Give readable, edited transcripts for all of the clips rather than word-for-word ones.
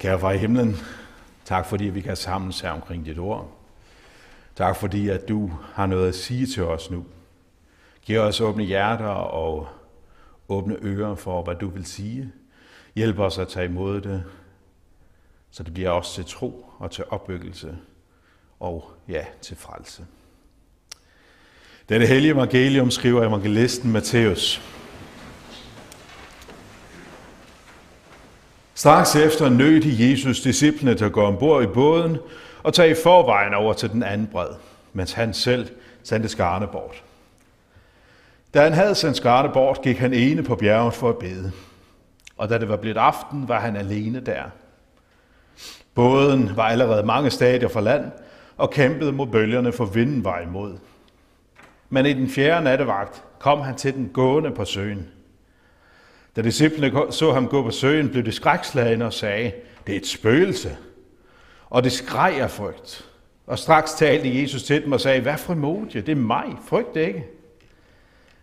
Kære far i himlen, tak fordi vi kan samles her omkring dit ord. Tak fordi at du har noget at sige til os nu. Giv os åbne hjerter og åbne ører for, hvad du vil sige. Hjælp os at tage imod det, så det bliver os til tro og til opbyggelse og ja, til frelse. Det er det hellige evangelium, skriver evangelisten Matthæus. Straks efter nødte Jesus disciplene til at gå ombord i båden og tage forvejen over til den anden bred, mens han selv sendte skarne bort. Da han havde sendt skarne bort, gik han ene på bjerget for at bede. Og da det var blevet aften, var han alene der. Båden var allerede mange stadier fra land og kæmpede mod bølgerne, for vinden var imod. Men i den fjerde nattevagt kom han til den gående på søen. Da disciplene så ham gå på søen, blev de skrækslagne og sagde, det er et spøgelse. Og det skreg af frygt. Og straks talte Jesus til dem og sagde, hvad frimodige, det er mig, frygt ikke.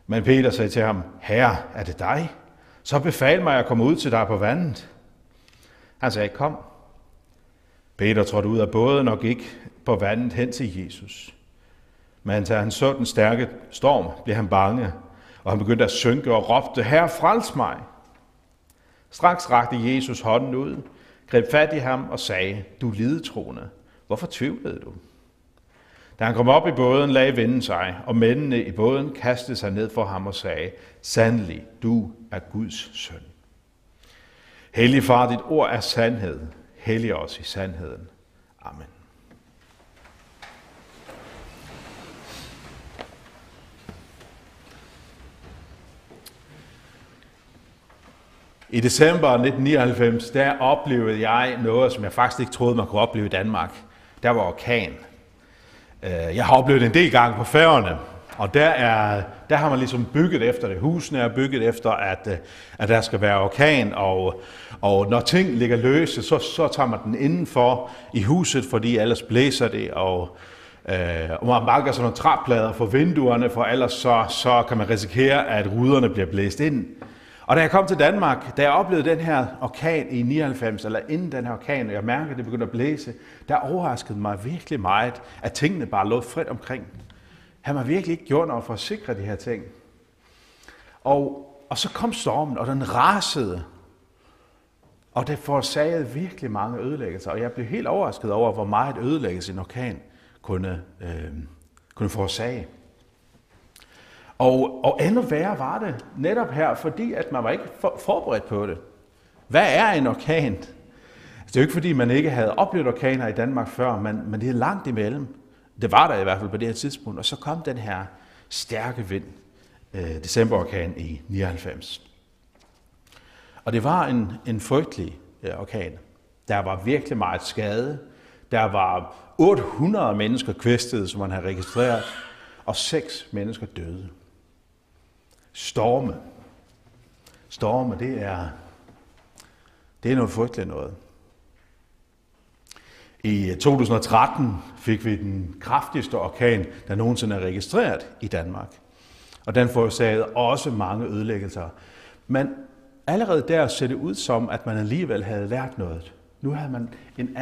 Men Peter sagde til ham, herre, er det dig? Så befal mig at komme ud til dig på vandet. Han sagde, kom. Peter trådte ud af båden og gik på vandet hen til Jesus. Men da han så den stærke storm, blev han bange, og han begyndte at synke og råbte, herre, frels mig. Straks rakte Jesus hånden ud, greb fat i ham og sagde, du lidetroende, hvorfor tvivlede du? Da han kom op i båden, lagde vinden sig, og mændene i båden kastede sig ned for ham og sagde, sandelig, du er Guds søn. Hellig far, dit ord er sandhed. Hellig os i sandheden. Amen. I december 1999, der oplevede jeg noget, som jeg faktisk ikke troede, man kunne opleve i Danmark. Der var orkan. Jeg har oplevet en del gange på Færøerne, og der har man ligesom bygget efter det. Husene er bygget efter, at der skal være orkan, og når ting ligger løse, så tager man den indenfor i huset, fordi ellers blæser det, og man makker sådan nogle træplader for vinduerne, for ellers så kan man risikere, at ruderne bliver blæst ind. Og da jeg kom til Danmark, da jeg oplevede den her orkan i 99, eller inden den her orkan, og jeg mærkede, at det begyndte at blæse, der overraskede mig virkelig meget, at tingene bare lå frit omkring. Han har virkelig ikke gjort noget for at sikre de her ting. Og så kom stormen, og den rasede, og det forårsagede virkelig mange ødelæggelser. Og jeg blev helt overrasket over, hvor meget ødelæggelse en orkan kunne forårsage. Og endnu værre var det netop her, fordi at man var ikke forberedt på det. Hvad er en orkan? Altså, det er jo ikke, fordi man ikke havde oplevet orkaner i Danmark før, men det er langt imellem. Det var der i hvert fald på det her tidspunkt. Og så kom den her stærke vind, decemberorkan i 99. Og det var en frygtelig orkan. Der var virkelig meget skade. Der var 800 mennesker kvæstede, som man havde registreret, og 6 mennesker døde. Storme, det er noget frygteligt noget. I 2013 fik vi den kraftigste orkan, der nogensinde er registreret i Danmark. Og den forårsagede også mange ødelæggelser. Men allerede der ser det ud som, at man alligevel havde lært noget. Nu havde man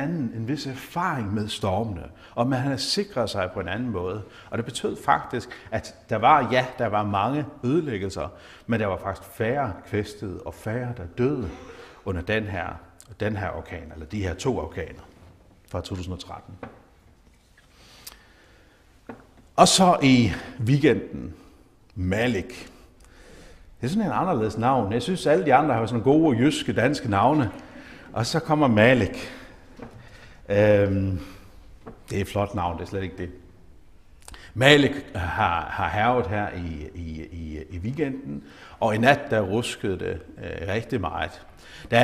en vis erfaring med stormene, og man havde sikret sig på en anden måde. Og det betød faktisk, at der var mange ødelæggelser, men der var faktisk færre kvæstede og færre, der døde under den her orkan, eller de her 2 orkaner fra 2013. Og så i weekenden, Malik. Det er sådan en anderledes navn. Jeg synes, alle de andre har sådan gode jyske danske navne. Og så kommer Malik. Det er et flot navn, det er slet ikke det. Malik har hærget her i weekenden, og i nat der ruskede det rigtig meget. Der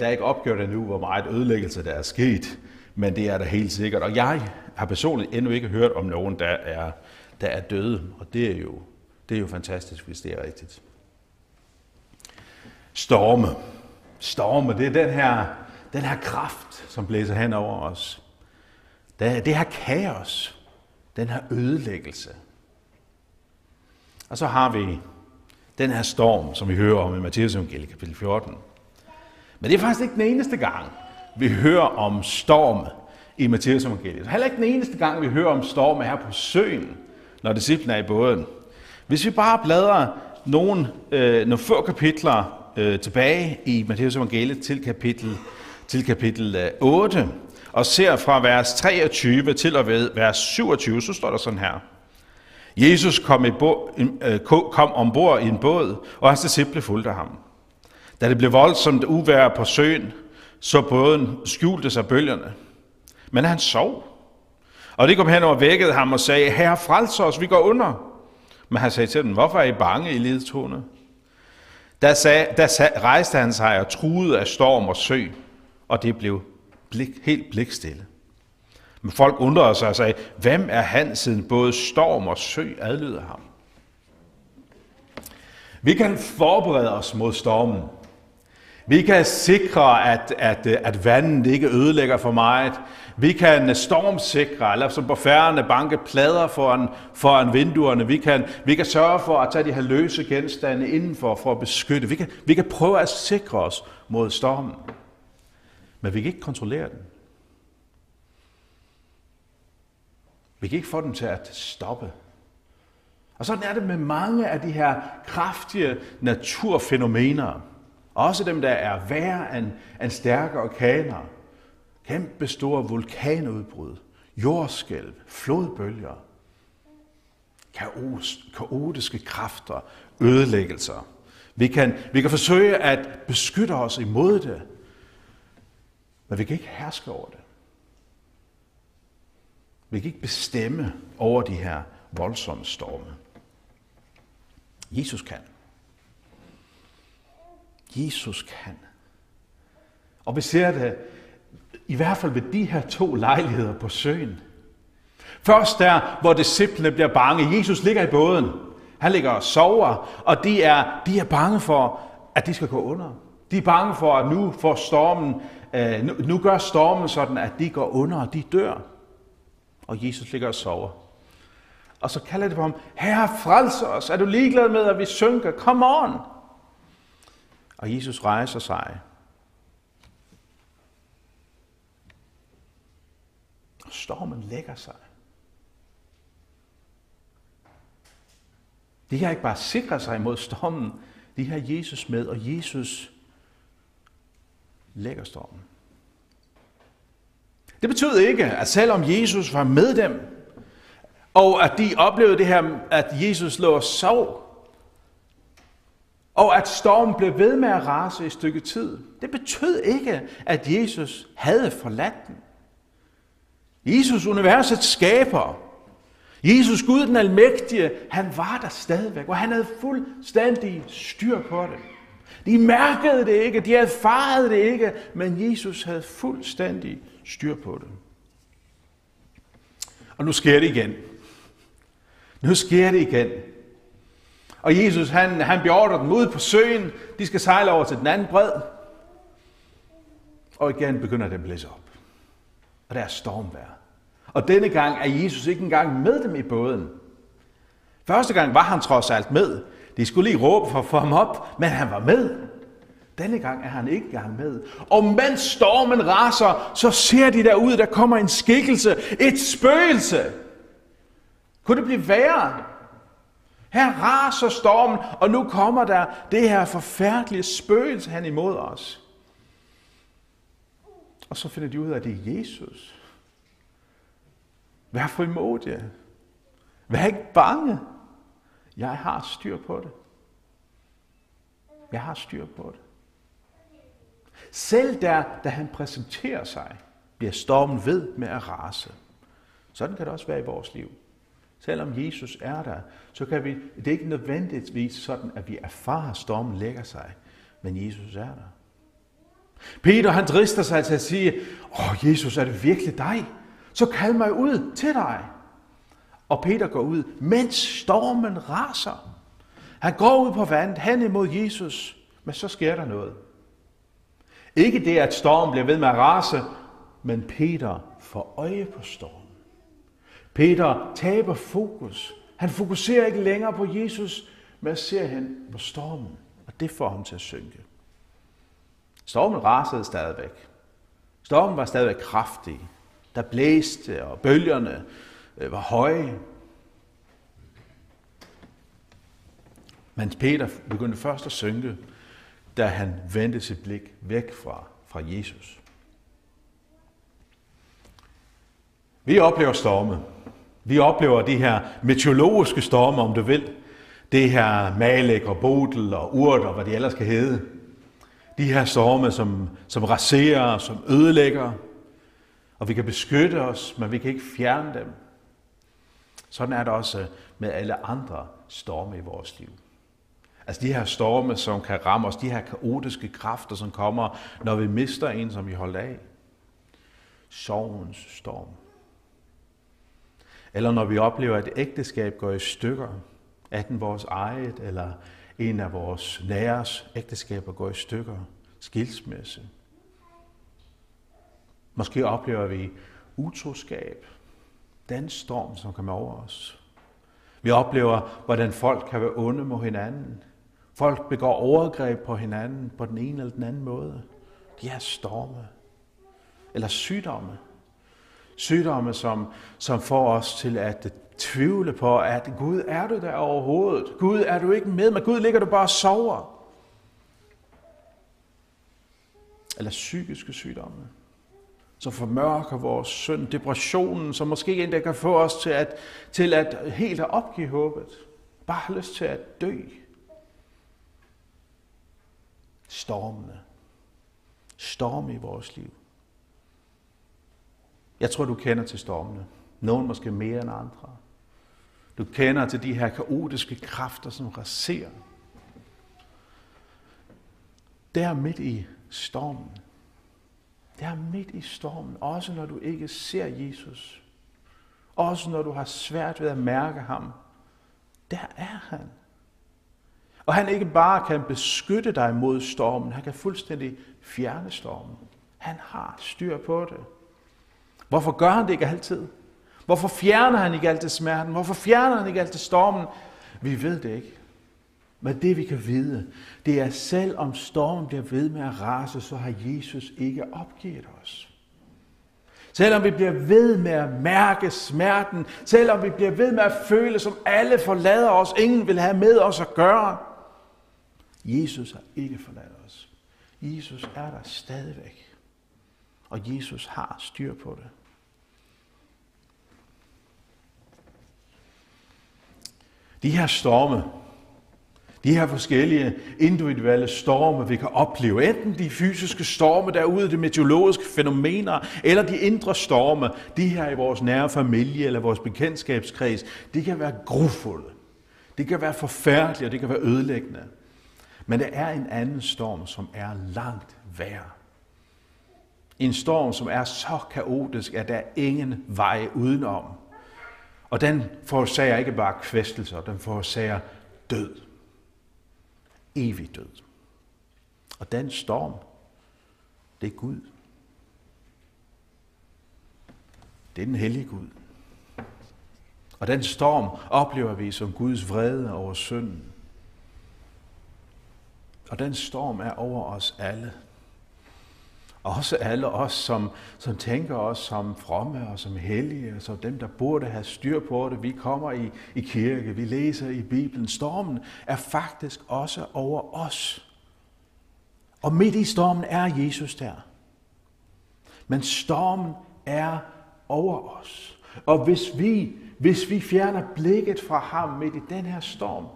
er ikke opgjort endnu, hvor meget ødelæggelse der er sket, men det er der helt sikkert. Og jeg har personligt endnu ikke hørt om nogen, der er døde, og det er jo fantastisk, hvis det er rigtigt. Storme, det er den her kraft, som blæser hen over os. Det her kaos, den her ødelæggelse. Og så har vi den her storm, som vi hører om i Matthæusevangeliet kapitel 14. Men det er faktisk ikke den eneste gang, vi hører om storme i Matthæusevangeliet. Heller ikke den eneste gang, vi hører om storme her på søen, når disciplene er i båden. Hvis vi bare bladrer nogle få kapitler tilbage i Matthæusevangeliet til kapitel 8, og ser fra vers 23 til og ved vers 27, så står der sådan her. Jesus kom ombord i en båd, og hans disciple fulgte ham. Da det blev voldsomt uvejr på søen, så båden skjulte sig bølgerne. Men han sov. Og de kom hen og vækkede ham og sagde, Herre, frels os, vi går under. Men han sagde til dem, hvorfor er I bange, I ledtone? Da rejste han sig og truede af storm og sø, og det blev helt blikstille. Men folk undrede sig og sagde, hvem er han, siden både storm og sø adlyder ham? Vi kan forberede os mod stormen. Vi kan sikre, at vandet ikke ødelægger for meget. Vi kan stormsikre, eller som på Færøerne banke plader foran vinduerne. Vi kan sørge for at tage de her løse genstande indenfor for at beskytte. Vi kan prøve at sikre os mod stormen. Men vi kan ikke kontrollere den. Vi kan ikke få den til at stoppe. Og sådan er det med mange af de her kraftige naturfænomener. Også dem, der er værre end stærke orkaner. Kæmpe store vulkanudbrud, jordskælv, flodbølger, kaotiske kræfter, ødelæggelser. Vi kan forsøge at beskytte os imod det, men vi kan ikke herske over det. Vi kan ikke bestemme over de her voldsomme storme. Jesus kan. Jesus kan. Og vi ser det i hvert fald ved de her to lejligheder på søen. Først der, hvor disciplene bliver bange. Jesus ligger i båden. Han ligger og sover, og de er bange for, at de skal gå under. De er bange for, at nu får stormen, nu gør stormen sådan, at de går under, og de dør. Og Jesus ligger og sover. Og så kalder det på ham, Herre, frels os. Er du ligeglad med, at vi synker? Come on! Og Jesus rejser sig. Og stormen lægger sig. De har ikke bare sikret sig imod stormen. De har Jesus med, og Jesus lægger stormen. Det betød ikke, at selvom Jesus var med dem, og at de oplevede det her, at Jesus lå og sov, og at stormen blev ved med at rase i stykke tid. Det betød ikke, at Jesus havde forladt dem. Jesus, universets skaber, Jesus Gud, den almægtige, han var der stadigvæk, og han havde fuldstændig styr på det. De mærkede det ikke, de erfarede det ikke, men Jesus havde fuldstændig styr på det. Og nu sker det igen. Og Jesus, han beordrer dem ud på søen. De skal sejle over til den anden bred. Og igen begynder det at blæse op. Og der er stormvejr. Og denne gang er Jesus ikke engang med dem i båden. Første gang var han trods alt med. De skulle lige råbe for at få ham op, men han var med. Denne gang er han ikke engang med. Og mens stormen raser, så ser de derude, der kommer en skikkelse. Et spøgelse. Kunne det blive værre? Her raser stormen, og nu kommer der det her forfærdelige spøgelse hen imod os. Og så finder de ud af, at det er Jesus. Vær frimodige. Vær ikke bange. Jeg har styr på det. Selv der, da han præsenterer sig, bliver stormen ved med at rase. Sådan kan det også være i vores liv. Selvom Jesus er der, så kan vi, det er ikke nødvendigvis sådan, at vi erfarer, at stormen lægger sig, men Jesus er der. Peter, han drister sig til at sige, Jesus, er det virkelig dig? Så kald mig ud til dig. Og Peter går ud, mens stormen raser. Han går ud på vandet, hen imod Jesus, men så sker der noget. Ikke det, at stormen bliver ved med at rase, men Peter får øje på stormen. Peter taber fokus. Han fokuserer ikke længere på Jesus, men ser hen på stormen, og det får ham til at synke. Stormen rasede stadigvæk. Stormen var stadig kraftig. Der blæste, og bølgerne var høje. Men Peter begyndte først at synke, da han vendte sit blik væk fra Jesus. Vi oplever storme. Vi oplever de her meteorologiske storme, om du vil. Det her Malik og Bodel og Urt og hvad de ellers skal hedde. De her storme, som raserer, som ødelægger. Og vi kan beskytte os, men vi kan ikke fjerne dem. Sådan er det også med alle andre storme i vores liv. Altså de her storme, som kan ramme os, de her kaotiske kræfter, som kommer, når vi mister en, som vi holder af. Sorgens storm. Eller når vi oplever, at et ægteskab går i stykker, enten vores eget eller en af vores næres ægteskaber går i stykker, skilsmisse. Måske oplever vi utroskab, den storm, som kommer over os. Vi oplever, hvordan folk kan være onde mod hinanden. Folk begår overgreb på hinanden på den ene eller den anden måde. De er storme. Eller sygdomme. Sygdomme, som får os til at tvivle på, at Gud, er du der overhovedet? Gud, er du ikke med mig? Gud, ligger du bare og sover? Eller psykiske sygdomme, som formørker vores synd, depressionen, som måske endda kan få os til at helt at opgive håbet. Bare have lyst til at dø. Stormene. Storme i vores liv. Jeg tror, du kender til stormene. Nogen måske mere end andre. Du kender til de her kaotiske kræfter, som raserer. Der midt i stormen. Der midt i stormen. Også når du ikke ser Jesus. Også når du har svært ved at mærke ham. Der er han. Og han ikke bare kan beskytte dig mod stormen. Han kan fuldstændig fjerne stormen. Han har styr på det. Hvorfor gør han det ikke altid? Hvorfor fjerner han ikke altid smerten? Hvorfor fjerner han ikke altid stormen? Vi ved det ikke. Men det vi kan vide, det er, selv om stormen bliver ved med at rase, så har Jesus ikke opgivet os. Selvom vi bliver ved med at mærke smerten, selvom vi bliver ved med at føle, som alle forlader os, ingen vil have med os at gøre, Jesus har ikke forladt os. Jesus er der stadigvæk. Og Jesus har styr på det. De her storme, de her forskellige individuelle storme, vi kan opleve, enten de fysiske storme derude, de meteorologiske fænomener, eller de indre storme, de her i vores nære familie eller vores bekendtskabskreds, de kan være grufulde, de kan være forfærdelige, og de kan være ødelæggende. Men der er en anden storm, som er langt værre. En storm, som er så kaotisk, at der er ingen vej udenom. Og den forårsager ikke bare kvæstelser, den forårsager død. Evig død. Og den storm, det er Gud. Det er den hellige Gud. Og den storm oplever vi som Guds vrede over synden. Og den storm er over os alle. Også alle os, som tænker os som fromme og som hellige, og som dem, der burde have styr på det. Vi kommer i kirke, vi læser i Bibelen. Stormen er faktisk også over os. Og midt i stormen er Jesus der. Men stormen er over os. Og hvis vi fjerner blikket fra ham midt i den her storm,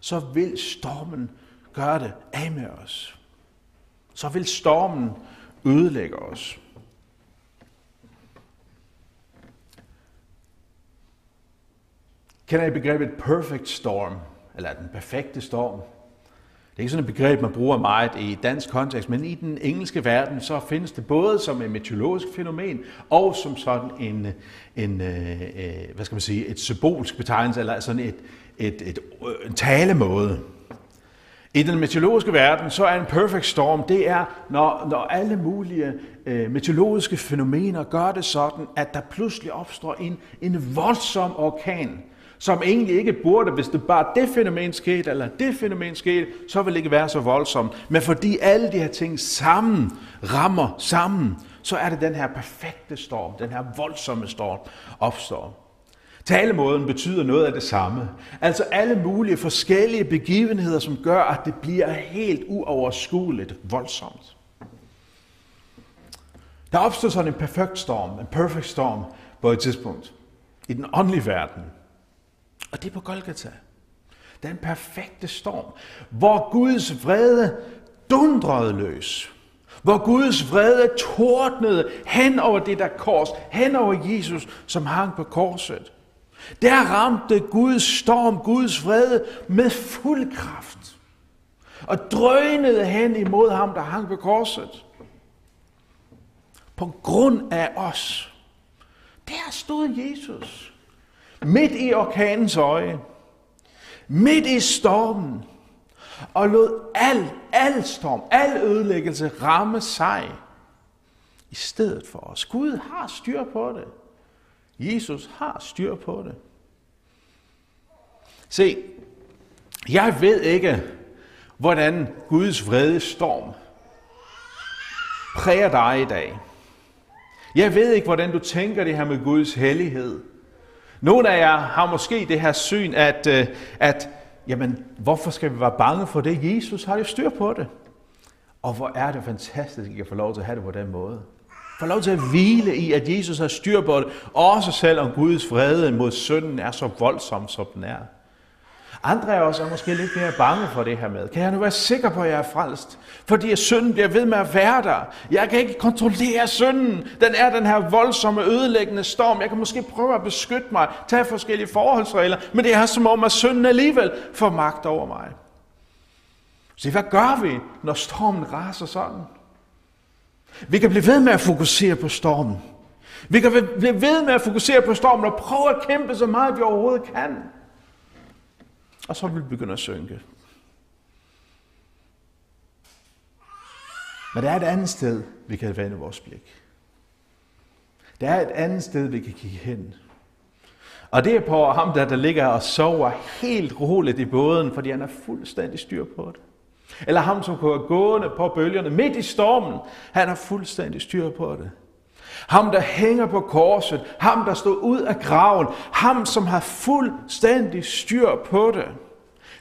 så vil stormen gøre det af med os. Så vil stormen ødelægger os. Kender I begrebet perfect storm, eller den perfekte storm? Det er ikke sådan et begreb, man bruger meget i dansk kontekst, men i den engelske verden, så findes det både som et meteorologisk fænomen, og som sådan et symbolsk betegnelse, eller sådan en talemåde. I den meteorologiske verden, så er en perfect storm, det er, når alle mulige meteorologiske fænomener gør det sådan, at der pludselig opstår en voldsom orkan, som egentlig ikke burde, hvis det bare det fænomen skete, eller det fænomen skete, så vil det ikke være så voldsomt. Men fordi alle de her ting sammen rammer sammen, så er det den her perfekte storm, den her voldsomme storm opstår. Talemåden betyder noget af det samme. Altså alle mulige forskellige begivenheder, som gør, at det bliver helt uoverskueligt voldsomt. Der opstod sådan en perfect storm på et tidspunkt i den åndelige verden. Og det er på Golgata. Den perfekte storm, hvor Guds vrede dundrede løs. Hvor Guds vrede tordnede hen over det der kors, hen over Jesus, som hang på korset. Der ramte Guds storm, Guds vrede med fuld kraft. Og drønede hen imod ham, der hang på korset. På grund af os. Der stod Jesus. Midt i orkanens øje. Midt i stormen. Og lod al storm, al ødelæggelse ramme sig i stedet for os. Gud har styr på det. Jesus har styr på det. Se, jeg ved ikke, hvordan Guds vrede storm præger dig i dag. Jeg ved ikke, hvordan du tænker det her med Guds hellighed. Nogle af jer har måske det her syn, at jamen, hvorfor skal vi være bange for det? Jesus har jo styr på det. Og hvor er det fantastisk, at I kan få lov til at have det på den måde. Få lov til at hvile i, at Jesus har styr på det, også selvom Guds vrede mod synden er så voldsom, som den er. Andre af os er måske lidt mere bange for det her med. Kan jeg nu være sikker på, at jeg er frelst? Fordi synden bliver ved med at være der. Jeg kan ikke kontrollere synden. Den er den her voldsomme, ødelæggende storm. Jeg kan måske prøve at beskytte mig, tage forskellige forholdsregler, men det er som om, at synden alligevel får magt over mig. Så hvad gør vi, når stormen raser sådan? Vi kan blive ved med at fokusere på stormen. Vi kan blive ved med at fokusere på stormen og prøve at kæmpe så meget, vi overhovedet kan. Og så vil vi begynde at synke. Men der er et andet sted, vi kan vende vores blik. Der er et andet sted, vi kan kigge hen. Og det er på ham, der ligger og sover helt roligt i båden, fordi han er fuldstændig styr på det. Eller ham, som går gående på bølgerne midt i stormen, han er fuldstændig styr på det. Ham, der hænger på korset. Ham, der stod ud af graven. Ham, som har fuldstændig styr på det.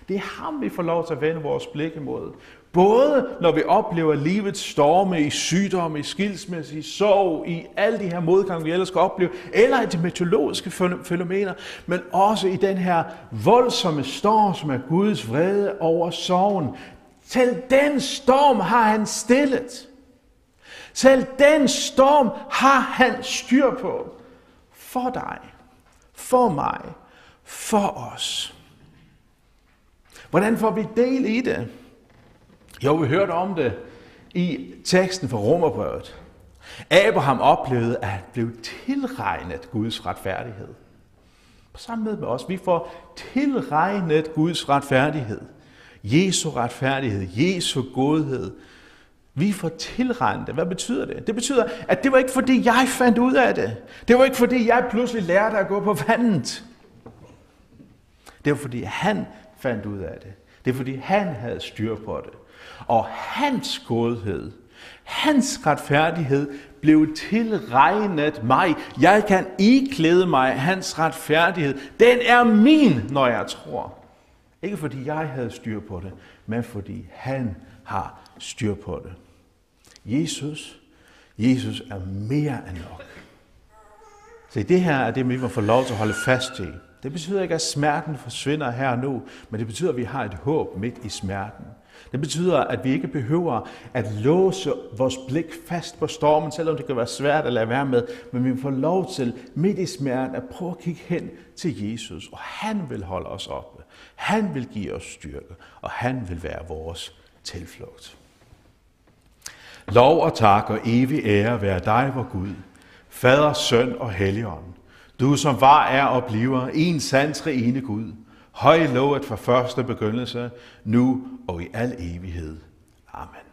Det er ham, vi får lov til at vende vores blik imod. Både når vi oplever livets storme i sygdomme, i skilsmisse, i sorg, i alle de her modgange, vi ellers skal opleve, eller i de meteorologiske fænomener, men også i den her voldsomme storm, som er Guds vrede over sorgen. Til den storm har han stillet. Selv den storm har han styr på. For dig, for mig, for os. Hvordan får vi del i det? Jo, vi hørte om det i teksten fra Romerbrevet. Abraham oplevede, at han blev tilregnet Guds retfærdighed. På samme måde med os, vi får tilregnet Guds retfærdighed. Jesu retfærdighed, Jesu godhed. Vi får tilregnet det. Hvad betyder det? Det betyder, at det var ikke fordi, jeg fandt ud af det. Det var ikke fordi, jeg pludselig lærte at gå på vandet. Det var fordi, han fandt ud af det. Det er fordi, han havde styr på det. Og hans godhed, hans retfærdighed blev tilregnet mig. Jeg kan iklæde mig hans retfærdighed. Den er min, når jeg tror. Ikke fordi, jeg havde styr på det, men fordi han har styr på det. Jesus er mere end nok. Så det her er det, vi må få lov til at holde fast i. Det betyder ikke, at smerten forsvinder her og nu, men det betyder, at vi har et håb midt i smerten. Det betyder, at vi ikke behøver at låse vores blik fast på stormen, selvom det kan være svært at lade være med, men vi får lov til midt i smerten at prøve at kigge hen til Jesus, og han vil holde os oppe. Han vil give os styrke, og han vil være vores tilflugt. Lov og tak og evig ære være dig, vor Gud, Fader, Søn og Helligånd. Du som var, er og bliver en sand treenig Gud, højlovet fra første begyndelse, nu og i al evighed. Amen.